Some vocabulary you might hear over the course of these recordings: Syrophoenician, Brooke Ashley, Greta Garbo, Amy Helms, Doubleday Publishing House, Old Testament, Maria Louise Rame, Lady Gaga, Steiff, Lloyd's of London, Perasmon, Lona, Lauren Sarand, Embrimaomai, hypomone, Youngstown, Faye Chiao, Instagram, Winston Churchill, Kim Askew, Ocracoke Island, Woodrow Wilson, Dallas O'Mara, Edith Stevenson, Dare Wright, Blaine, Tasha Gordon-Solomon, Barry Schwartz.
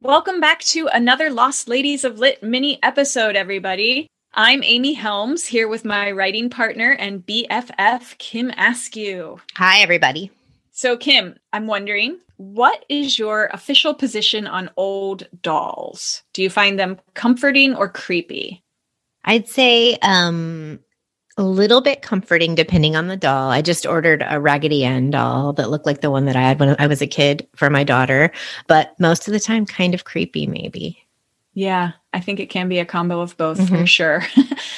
Welcome back to another Lost Ladies of Lit mini episode, everybody. I'm Amy Helms, here with my writing partner and BFF, Kim Askew. Hi, everybody. So, Kim, I'm wondering, what is your official position on old dolls? Do you find them comforting or creepy? I'd say a little bit comforting, depending on the doll. I just ordered a Raggedy Ann doll that looked like the one that I had when I was a kid for my daughter, but most of the time kind of creepy, maybe. Yeah, I think it can be a combo of both for sure.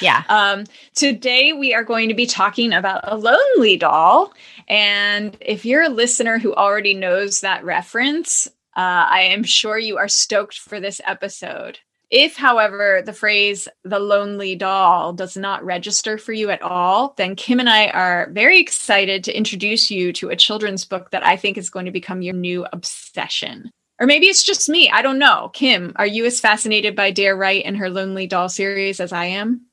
Yeah. Today we are going to be talking about a lonely doll. And if you're a listener who already knows that reference, I am sure you are stoked for this episode. If, however, the phrase, the lonely doll, does not register for you at all, then Kim and I are very excited to introduce you to a children's book that I think is going to become your new obsession. Or maybe it's just me. I don't know. Kim, are you as fascinated by Dare Wright and her Lonely Doll series as I am?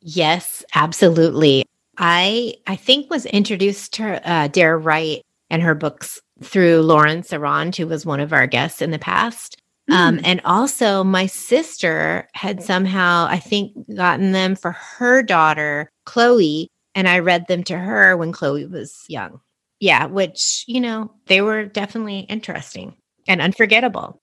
Yes, absolutely. I think was introduced to Dare Wright and her books through Lauren Sarand, who was one of our guests in the past. And also my sister had somehow, I think, gotten them for her daughter, Chloe, and I read them to her when Chloe was young. Yeah, which, you know, they were definitely interesting and unforgettable.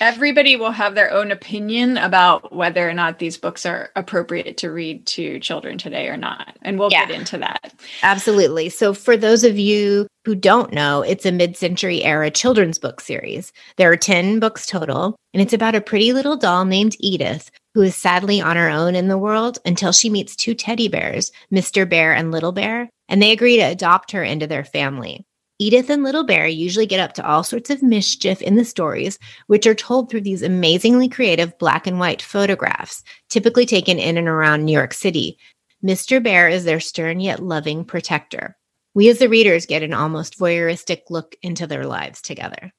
Everybody will have their own opinion about whether or not these books are appropriate to read to children today or not. And we'll get into that. Absolutely. So for those of you who don't know, it's a mid-century era children's book series. There are 10 books total, and it's about a pretty little doll named Edith, who is sadly on her own in the world until she meets two teddy bears, Mr. Bear and Little Bear, and they agree to adopt her into their family. Edith and Little Bear usually get up to all sorts of mischief in the stories, which are told through these amazingly creative black and white photographs, typically taken in and around New York City. Mr. Bear is their stern yet loving protector. We as the readers get an almost voyeuristic look into their lives together.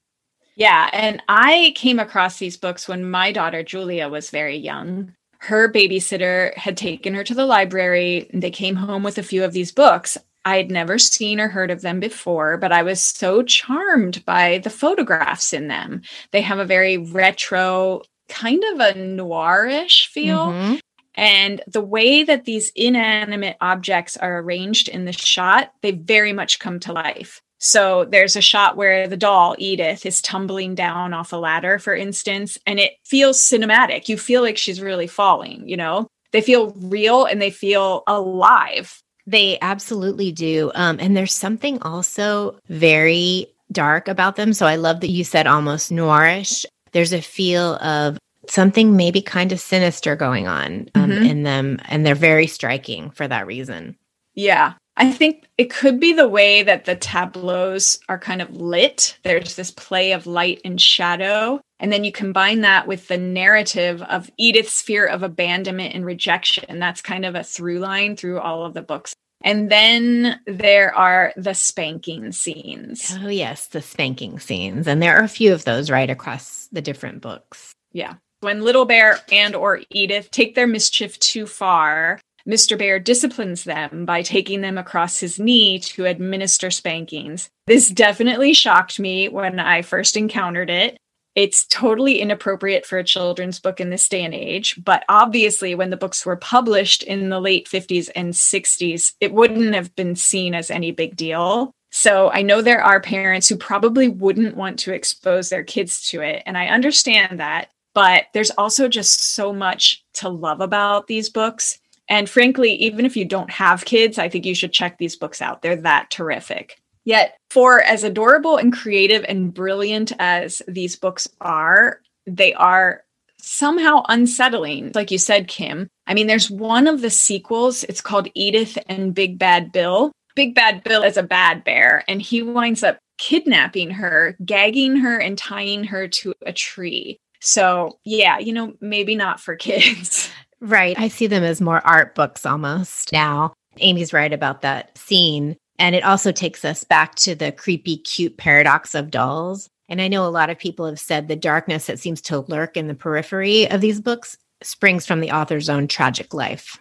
Yeah, and I came across these books when my daughter Julia was very young. Her babysitter had taken her to the library, and they came home with a few of these books. I had never seen or heard of them before, but I was so charmed by the photographs in them. They have a very retro, kind of a noirish feel. Mm-hmm. And the way that these inanimate objects are arranged in the shot, they very much come to life. So there's a shot where the doll, Edith, is tumbling down off a ladder, for instance, and it feels cinematic. You feel like she's really falling, you know? They feel real and they feel alive. They absolutely do. And there's something also very dark about them. So I love that you said almost noirish. There's a feel of something maybe kind of sinister going on in them. And they're very striking for that reason. Yeah. I think it could be the way that the tableaus are kind of lit. There's this play of light and shadow. And then you combine that with the narrative of Edith's fear of abandonment and rejection. That's kind of a through line through all of the books. And then there are the spanking scenes. Oh, yes, the spanking scenes. And there are a few of those right across the different books. Yeah. When Little Bear and or Edith take their mischief too far, Mr. Bear disciplines them by taking them across his knee to administer spankings. This definitely shocked me when I first encountered it. It's totally inappropriate for a children's book in this day and age, but obviously when the books were published in the late 50s and 60s, it wouldn't have been seen as any big deal. So I know there are parents who probably wouldn't want to expose their kids to it, and I understand that, but there's also just so much to love about these books. And frankly, even if you don't have kids, I think you should check these books out. They're that terrific. Yet, for as adorable and creative and brilliant as these books are, they are somehow unsettling. Like you said, Kim, I mean, there's one of the sequels. It's called Edith and Big Bad Bill. Big Bad Bill is a bad bear, and he winds up kidnapping her, gagging her, and tying her to a tree. So, yeah, you know, maybe not for kids. Right. I see them as more art books almost now. Amy's right about that scene. And it also takes us back to the creepy, cute paradox of dolls. And I know a lot of people have said the darkness that seems to lurk in the periphery of these books springs from the author's own tragic life.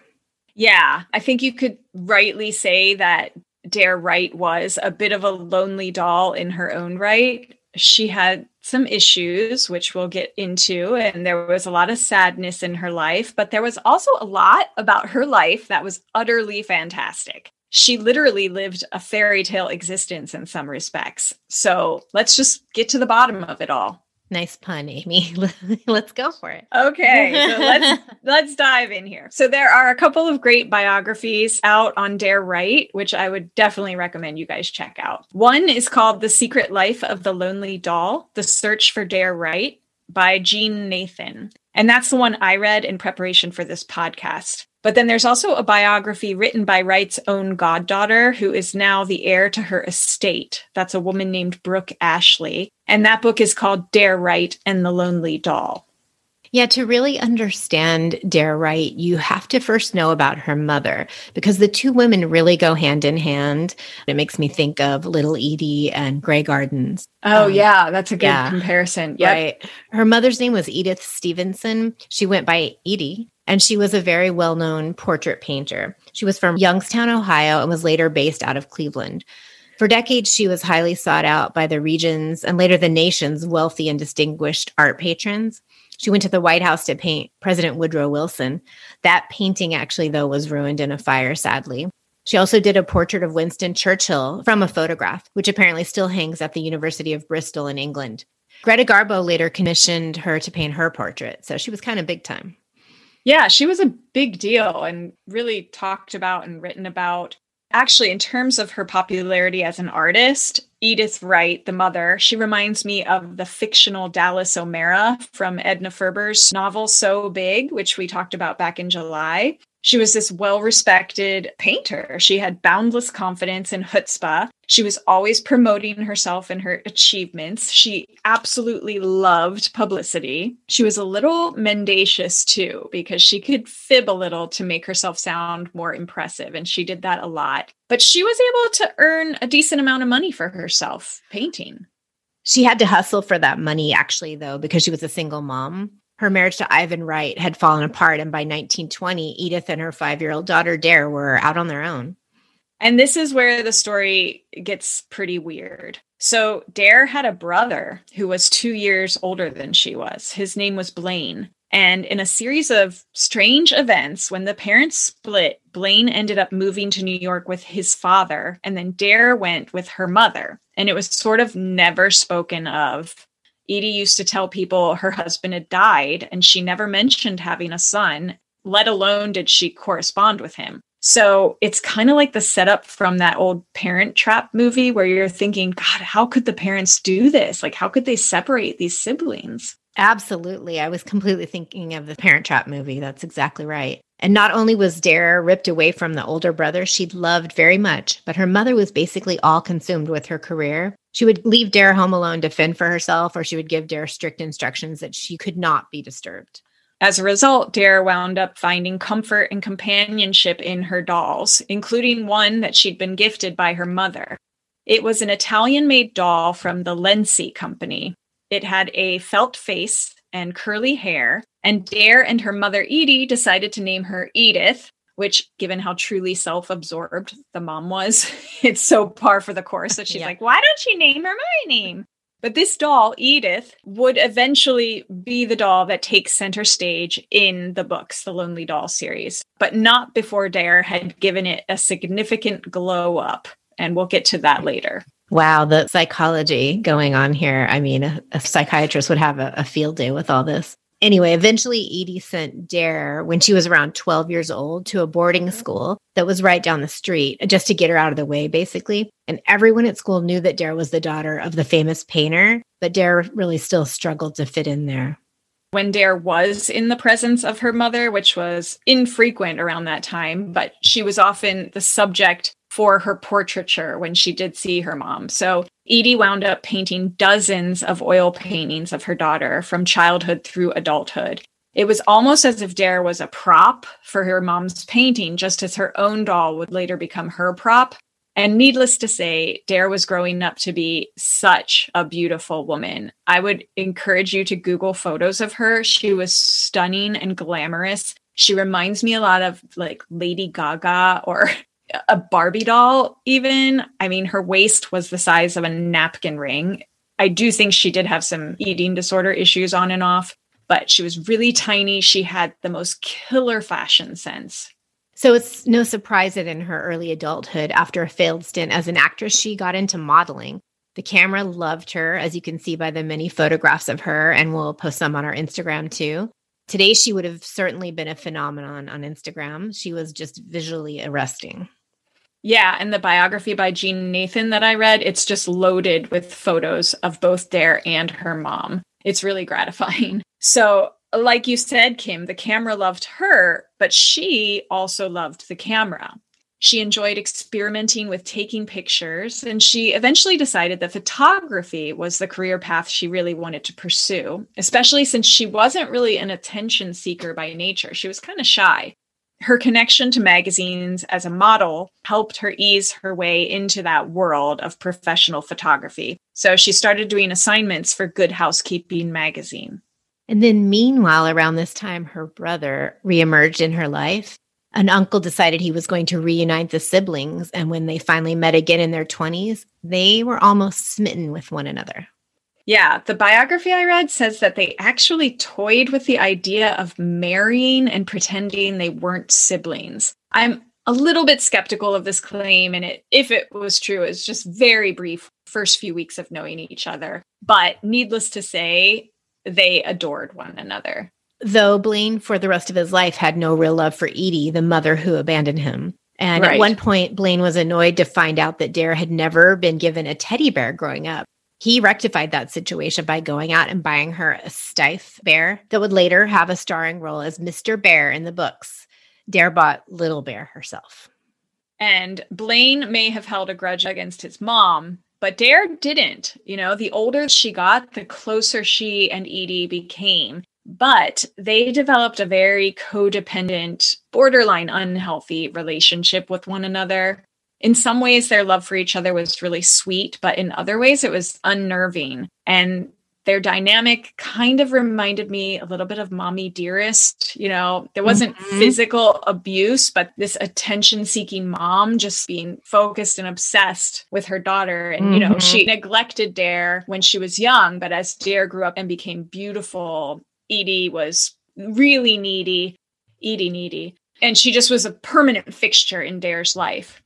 Yeah. I think you could rightly say that Dare Wright was a bit of a lonely doll in her own right. she had some issues, which we'll get into, and there was a lot of sadness in her life, but there was also a lot about her life that was utterly fantastic. She literally lived a fairy tale existence in some respects. So let's just get to the bottom of it all. Nice pun, Amy. Let's go for it. Okay, so let's dive in here. So there are a couple of great biographies out on Dare Wright, which I would definitely recommend you guys check out. One is called The Secret Life of the Lonely Doll, The Search for Dare Wright by Jean Nathan. And that's the one I read in preparation for this podcast. But then there's also a biography written by Wright's own goddaughter, who is now the heir to her estate. That's a woman named Brooke Ashley. And that book is called Dare Wright and the Lonely Doll. Yeah, to really understand Dare Wright, you have to first know about her mother, because the two women really go hand in hand. It makes me think of Little Edie and Grey Gardens. Oh, yeah, that's a good comparison. Yep. Right. Her mother's name was Edith Stevenson. She went by Edie. And she was a very well-known portrait painter. She was from Youngstown, Ohio, and was later based out of Cleveland. For decades, she was highly sought out by the region's and later the nation's wealthy and distinguished art patrons. She went to the White House to paint President Woodrow Wilson. That painting actually, though, was ruined in a fire, sadly. She also did a portrait of Winston Churchill from a photograph, which apparently still hangs at the University of Bristol in England. Greta Garbo later commissioned her to paint her portrait, so she was kind of big time. Yeah, she was a big deal and really talked about and written about. Actually, in terms of her popularity as an artist, Edith Wright, the mother, she reminds me of the fictional Dallas O'Mara from Edna Ferber's novel So Big, which we talked about back in July. She was this well-respected painter. She had boundless confidence and chutzpah. She was always promoting herself and her achievements. She absolutely loved publicity. She was a little mendacious, too, because she could fib a little to make herself sound more impressive, and she did that a lot. But she was able to earn a decent amount of money for herself painting. She had to hustle for that money, actually, though, because she was a single mom. Her marriage to Ivan Wright had fallen apart, and by 1920, Edith and her 5-year-old daughter, Dare, were out on their own. And this is where the story gets pretty weird. So Dare had a brother who was 2 years older than she was. His name was Blaine. And in a series of strange events, when the parents split, Blaine ended up moving to New York with his father, and then Dare went with her mother. And it was sort of never spoken of. Edie used to tell people her husband had died, and she never mentioned having a son, let alone did she correspond with him. So it's kind of like the setup from that old Parent Trap movie where you're thinking, God, how could the parents do this? Like, how could they separate these siblings? Absolutely. I was completely thinking of the Parent Trap movie. That's exactly right. And not only was Dare ripped away from the older brother she loved very much, but her mother was basically all consumed with her career. She would leave Dare home alone to fend for herself, or she would give Dare strict instructions that she could not be disturbed. As a result, Dare wound up finding comfort and companionship in her dolls, including one that she'd been gifted by her mother. It was an Italian-made doll from the Lenci Company. It had a felt face and curly hair, and Dare and her mother Edie decided to name her Edith, which, given how truly self-absorbed the mom was, it's so par for the course that she's like, why don't you name her my name? But this doll, Edith, would eventually be the doll that takes center stage in the books, the Lonely Doll series, but not before Dare had given it a significant glow up. And we'll get to that later. Wow, the psychology going on here. I mean, a psychiatrist would have a field day with all this. Anyway, eventually Edie sent Dare, when she was around 12 years old, to a boarding school that was right down the street, just to get her out of the way, basically. And everyone at school knew that Dare was the daughter of the famous painter, but Dare really still struggled to fit in there. When Dare was in the presence of her mother, which was infrequent around that time, but she was often the subject for her portraiture when she did see her mom. So Edie wound up painting dozens of oil paintings of her daughter from childhood through adulthood. It was almost as if Dare was a prop for her mom's painting, just as her own doll would later become her prop. And needless to say, Dare was growing up to be such a beautiful woman. I would encourage you to Google photos of her. She was stunning and glamorous. She reminds me a lot of like Lady Gaga or a Barbie doll, even. I mean, her waist was the size of a napkin ring. I do think she did have some eating disorder issues on and off, but she was really tiny. She had the most killer fashion sense. So it's no surprise that in her early adulthood, after a failed stint as an actress, she got into modeling. The camera loved her, as you can see by the many photographs of her, and we'll post some on our Instagram too. Today, she would have certainly been a phenomenon on Instagram. She was just visually arresting. Yeah, and the biography by Jean Nathan that I read, it's just loaded with photos of both Dare and her mom. It's really gratifying. So like you said, Kim, the camera loved her, but she also loved the camera. She enjoyed experimenting with taking pictures, and she eventually decided that photography was the career path she really wanted to pursue, especially since she wasn't really an attention seeker by nature. She was kind of shy. Her connection to magazines as a model helped her ease her way into that world of professional photography. So she started doing assignments for Good Housekeeping magazine. And then meanwhile, around this time, her brother reemerged in her life. An uncle decided he was going to reunite the siblings, and when they finally met again in their 20s, they were almost smitten with one another. Yeah, the biography I read says that they actually toyed with the idea of marrying and pretending they weren't siblings. I'm a little bit skeptical of this claim, and if it was true, it's just very brief first few weeks of knowing each other. But needless to say, they adored one another. Though Blaine, for the rest of his life, had no real love for Edie, the mother who abandoned him. And At one point, Blaine was annoyed to find out that Dare had never been given a teddy bear growing up. He rectified that situation by going out and buying her a Steiff bear that would later have a starring role as Mr. Bear in the books. Dare bought Little Bear herself. And Blaine may have held a grudge against his mom, but Dare didn't. You know, the older she got, the closer she and Edie became. But they developed a very codependent, borderline unhealthy relationship with one another. In some ways, their love for each other was really sweet, but in other ways, it was unnerving. And their dynamic kind of reminded me a little bit of Mommy Dearest. You know, there wasn't physical abuse, but this attention-seeking mom just being focused and obsessed with her daughter. And, you know, she neglected Dare when she was young, but as Dare grew up and became beautiful, Edie was really needy. And she just was a permanent fixture in Dare's life.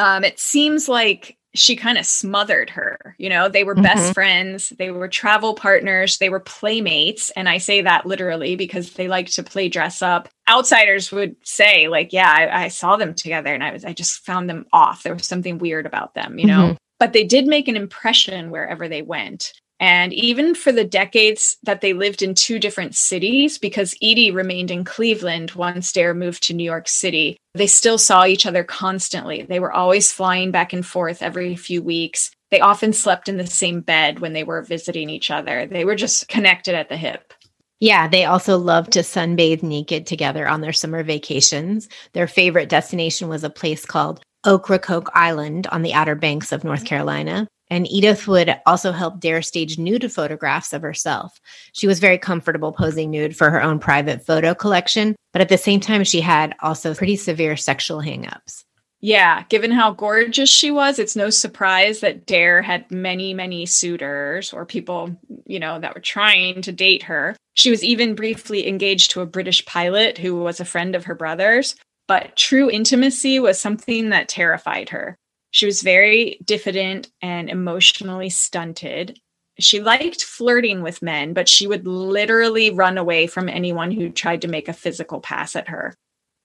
It seems like she kind of smothered her. You know, they were best friends. They were travel partners. They were playmates. And I say that literally because they like to play dress up. Outsiders would say like, yeah, I saw them together and I just found them off. There was something weird about them, you know, but they did make an impression wherever they went. And even for the decades that they lived in two different cities, because Edie remained in Cleveland once Dare moved to New York City, they still saw each other constantly. They were always flying back and forth every few weeks. They often slept in the same bed when they were visiting each other. They were just connected at the hip. Yeah, they also loved to sunbathe naked together on their summer vacations. Their favorite destination was a place called Ocracoke Island on the Outer Banks of North Carolina. And Edith would also help Dare stage nude photographs of herself. She was very comfortable posing nude for her own private photo collection, but at the same time, she had also pretty severe sexual hangups. Yeah, given how gorgeous she was, it's no surprise that Dare had many, many suitors or people, you know, that were trying to date her. She was even briefly engaged to a British pilot who was a friend of her brother's, but true intimacy was something that terrified her. She was very diffident and emotionally stunted. She liked flirting with men, but she would literally run away from anyone who tried to make a physical pass at her.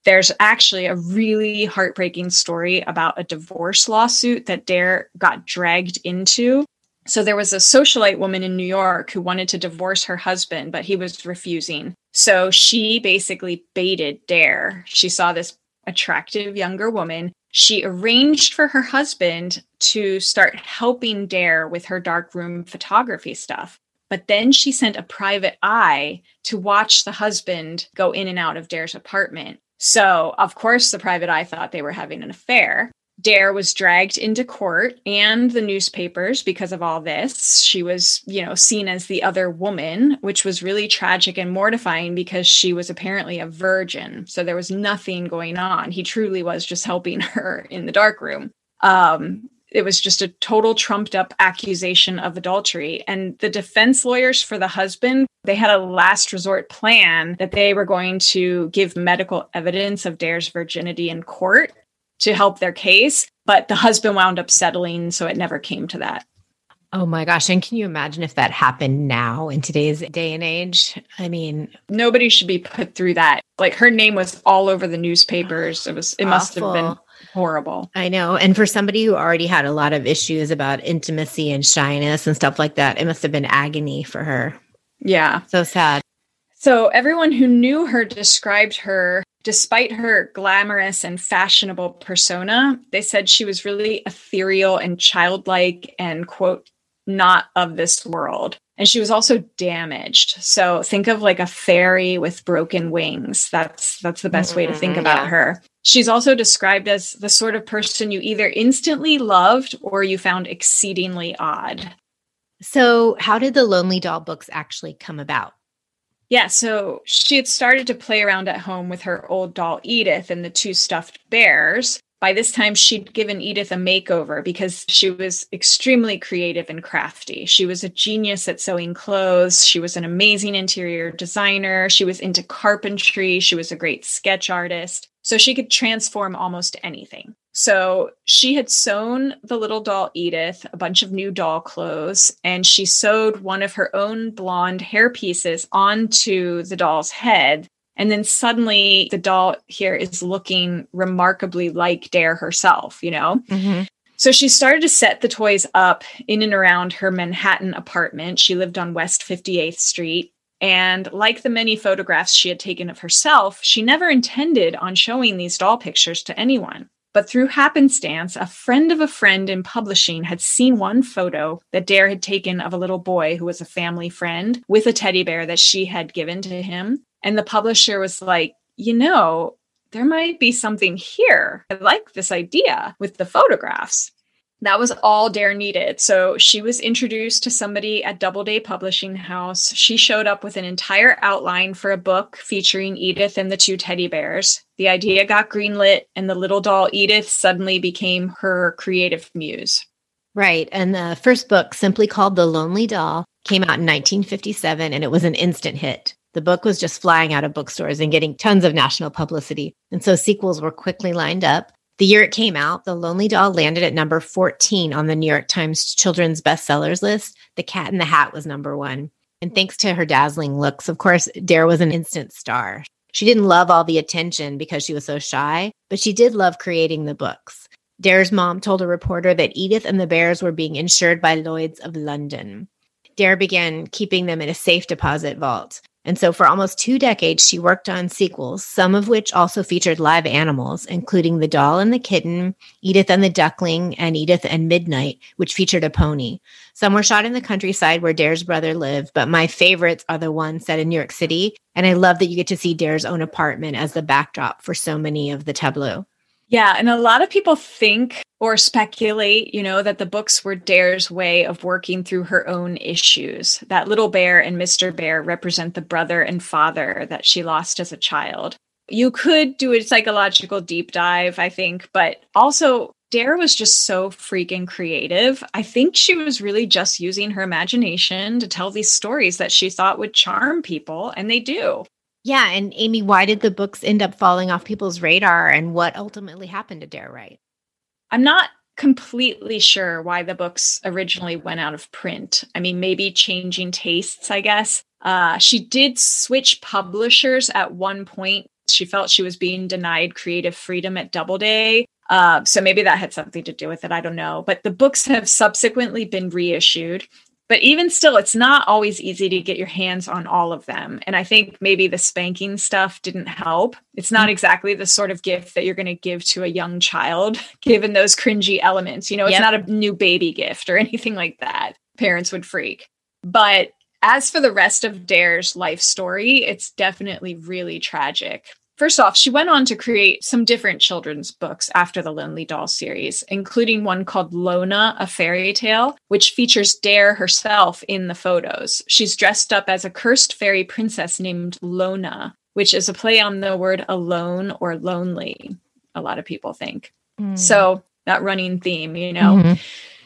There's actually a really heartbreaking story about a divorce lawsuit that Dare got dragged into. So there was a socialite woman in New York who wanted to divorce her husband, but he was refusing. So she basically baited Dare. She saw this attractive younger woman. She arranged for her husband to start helping Dare with her darkroom photography stuff. But then she sent a private eye to watch the husband go in and out of Dare's apartment. So, of course, the private eye thought they were having an affair. Dare was dragged into court and the newspapers because of all this. She was, you know, seen as the other woman, which was really tragic and mortifying because she was apparently a virgin. So there was nothing going on. He truly was just helping her in the darkroom. It was just a total trumped up accusation of adultery. And the defense lawyers for the husband, they had a last resort plan that they were going to give medical evidence of Dare's virginity in court to help their case. But the husband wound up settling, so it never came to that. Oh my gosh. And can you imagine if that happened now in today's day and age? I mean, nobody should be put through that. Like, her name was all over the newspapers. It must have been horrible. I know. And for somebody who already had a lot of issues about intimacy and shyness and stuff like that, it must have been agony for her. Yeah. So sad. So everyone who knew her described her, despite her glamorous and fashionable persona, they said she was really ethereal and childlike and, quote, not of this world. And she was also damaged. So think of like a fairy with broken wings. That's the best way to think about her. She's also described as the sort of person you either instantly loved or you found exceedingly odd. So how did the Lonely Doll books actually come about? Yeah, so she had started to play around at home with her old doll Edith and the two stuffed bears. By this time, she'd given Edith a makeover because she was extremely creative and crafty. She was a genius at sewing clothes. She was an amazing interior designer. She was into carpentry. She was a great sketch artist. So she could transform almost anything. So she had sewn the little doll Edith a bunch of new doll clothes, and she sewed one of her own blonde hair pieces onto the doll's head. And then suddenly the doll here is looking remarkably like Dare herself, you know? Mm-hmm. So she started to set the toys up in and around her Manhattan apartment. She lived on West 58th Street. And like the many photographs she had taken of herself, she never intended on showing these doll pictures to anyone. But through happenstance, a friend of a friend in publishing had seen one photo that Dare had taken of a little boy who was a family friend with a teddy bear that she had given to him. And the publisher was like, you know, there might be something here. I like this idea with the photographs. That was all Dare needed. So she was introduced to somebody at Doubleday Publishing House. She showed up with an entire outline for a book featuring Edith and the two teddy bears. The idea got greenlit, and the little doll Edith suddenly became her creative muse. Right. And the first book, simply called The Lonely Doll, came out in 1957, and it was an instant hit. The book was just flying out of bookstores and getting tons of national publicity. And so sequels were quickly lined up. The year it came out, The Lonely Doll landed at number 14 on the New York Times children's bestsellers list. The Cat in the Hat was number 1. And thanks to her dazzling looks, of course, Dare was an instant star. She didn't love all the attention because she was so shy, but she did love creating the books. Dare's mom told a reporter that Edith and the bears were being insured by Lloyd's of London. Dare began keeping them in a safe deposit vault. And so for almost 2 decades, she worked on sequels, some of which also featured live animals, including The Doll and the Kitten, Edith and the Duckling, and Edith and Midnight, which featured a pony. Some were shot in the countryside where Dare's brother lived, but my favorites are the ones set in New York City. And I love that you get to see Dare's own apartment as the backdrop for so many of the tableaux. Yeah, and a lot of people think or speculate, you know, that the books were Dare's way of working through her own issues. That Little Bear and Mr. Bear represent the brother and father that she lost as a child. You could do a psychological deep dive, I think, but also Dare was just so freaking creative. I think she was really just using her imagination to tell these stories that she thought would charm people, and they do. Yeah. And Amy, why did the books end up falling off people's radar, and what ultimately happened to Dare Wright? I'm not completely sure why the books originally went out of print. I mean, maybe changing tastes, I guess. She did switch publishers at one point. She felt she was being denied creative freedom at Doubleday. So maybe that had something to do with it. I don't know. But the books have subsequently been reissued. But even still, it's not always easy to get your hands on all of them. And I think maybe the spanking stuff didn't help. It's not exactly the sort of gift that you're going to give to a young child, given those cringy elements. You know, it's not a new baby gift or anything like that. Parents would freak. But as for the rest of Dare's life story, it's definitely really tragic. First off, she went on to create some different children's books after the Lonely Doll series, including one called Lona, A Fairy Tale, which features Dare herself in the photos. She's dressed up as a cursed fairy princess named Lona, which is a play on the word alone or lonely, a lot of people think. So that running theme, you know. Mm-hmm.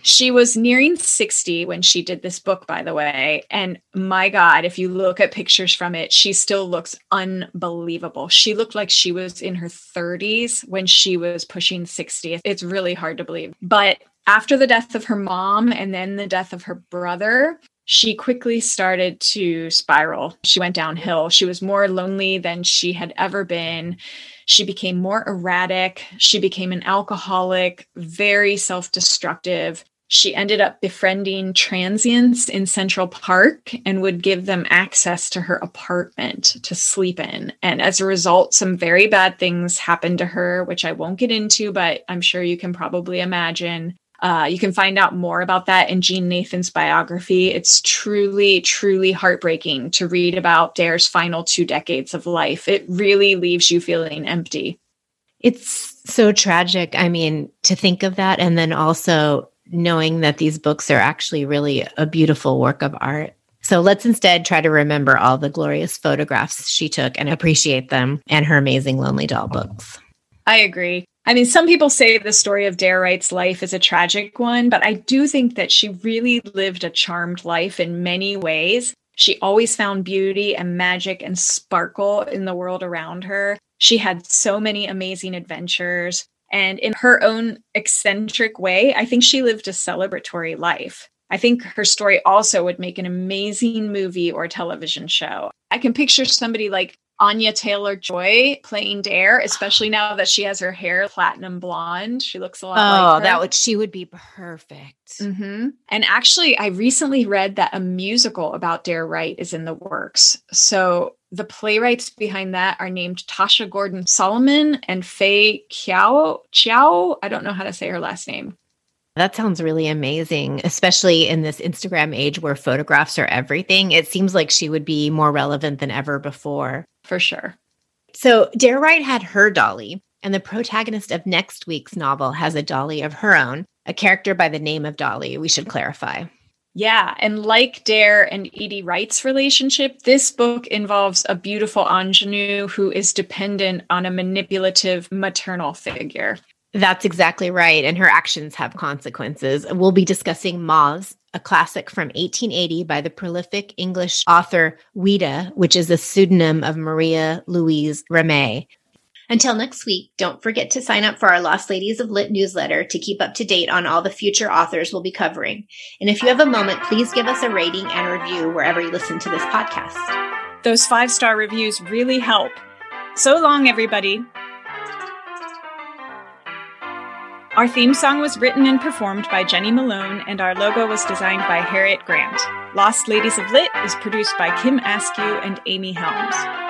She was nearing 60 when she did this book, by the way. And my God, if you look at pictures from it, she still looks unbelievable. She looked like she was in her 30s when she was pushing 60. It's really hard to believe. But after the death of her mom and then the death of her brother, she quickly started to spiral. She went downhill. She was more lonely than she had ever been. She became more erratic. She became an alcoholic, very self-destructive. She ended up befriending transients in Central Park and would give them access to her apartment to sleep in. And as a result, some very bad things happened to her, which I won't get into, but I'm sure you can probably imagine. You can find out more about that in Jean Nathan's biography. It's truly, truly heartbreaking to read about Dare's final 2 decades of life. It really leaves you feeling empty. It's so tragic. I mean, to think of that, and then also knowing that these books are actually really a beautiful work of art. So let's instead try to remember all the glorious photographs she took and appreciate them and her amazing Lonely Doll books. I agree. I mean, some people say the story of Dare Wright's life is a tragic one, but I do think that she really lived a charmed life in many ways. She always found beauty and magic and sparkle in the world around her. She had so many amazing adventures. And in her own eccentric way, I think she lived a celebratory life. I think her story also would make an amazing movie or television show. I can picture somebody like Anya Taylor-Joy playing Dare, especially now that she has her hair platinum blonde. She looks a lot like her. She would be perfect. Mm-hmm. And actually, I recently read that a musical about Dare Wright is in the works. So the playwrights behind that are named Tasha Gordon-Solomon and Faye Chiao. I don't know how to say her last name. That sounds really amazing, especially in this Instagram age where photographs are everything. It seems like she would be more relevant than ever before. For sure. So Dare Wright had her dolly, and the protagonist of next week's novel has a dolly of her own, a character by the name of Dolly, we should clarify. Yeah, and like Dare and Edie Wright's relationship, this book involves a beautiful ingenue who is dependent on a manipulative maternal figure. That's exactly right. And her actions have consequences. We'll be discussing Moths, a classic from 1880 by the prolific English author Ouida, which is a pseudonym of Maria Louise Rame. Until next week, don't forget to sign up for our Lost Ladies of Lit newsletter to keep up to date on all the future authors we'll be covering. And if you have a moment, please give us a rating and review wherever you listen to this podcast. Those 5-star reviews really help. So long, everybody. Our theme song was written and performed by Jenny Malone, and our logo was designed by Harriet Grant. Lost Ladies of Lit is produced by Kim Askew and Amy Helms.